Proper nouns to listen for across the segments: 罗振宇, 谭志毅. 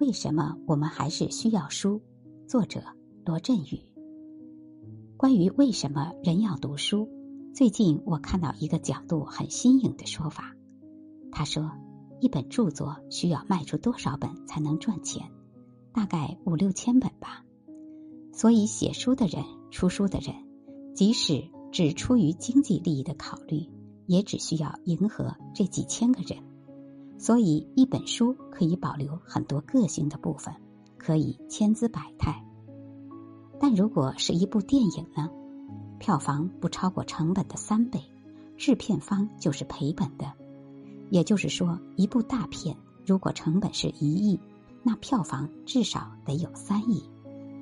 为什么我们还是需要书？作者罗振宇。关于为什么人要读书，最近我看到一个角度很新颖的说法。他说，一本著作需要卖出多少本才能赚钱？大概5、6千本吧。所以写书的人、出书的人，即使只出于经济利益的考虑，也只需要迎合这几千个人。所以一本书可以保留很多个性的部分，可以千姿百态。但如果是一部电影呢？票房不超过成本的3倍，制片方就是赔本的。也就是说，一部大片如果成本是1亿，那票房至少得有3亿，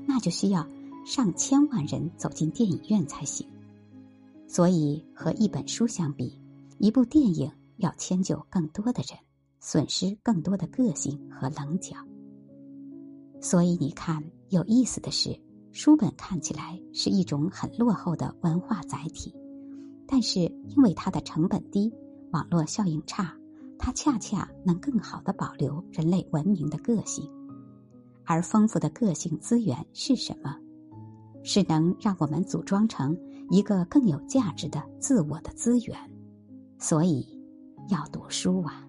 那就需要上千万人走进电影院才行。所以和一本书相比，一部电影要迁就更多的人，损失更多的个性和棱角。所以你看，有意思的是，书本看起来是一种很落后的文化载体，但是因为它的成本低，网络效应差，它恰恰能更好地保留人类文明的个性。而丰富的个性资源是什么？是能让我们组装成一个更有价值的自我的资源。所以要读书啊。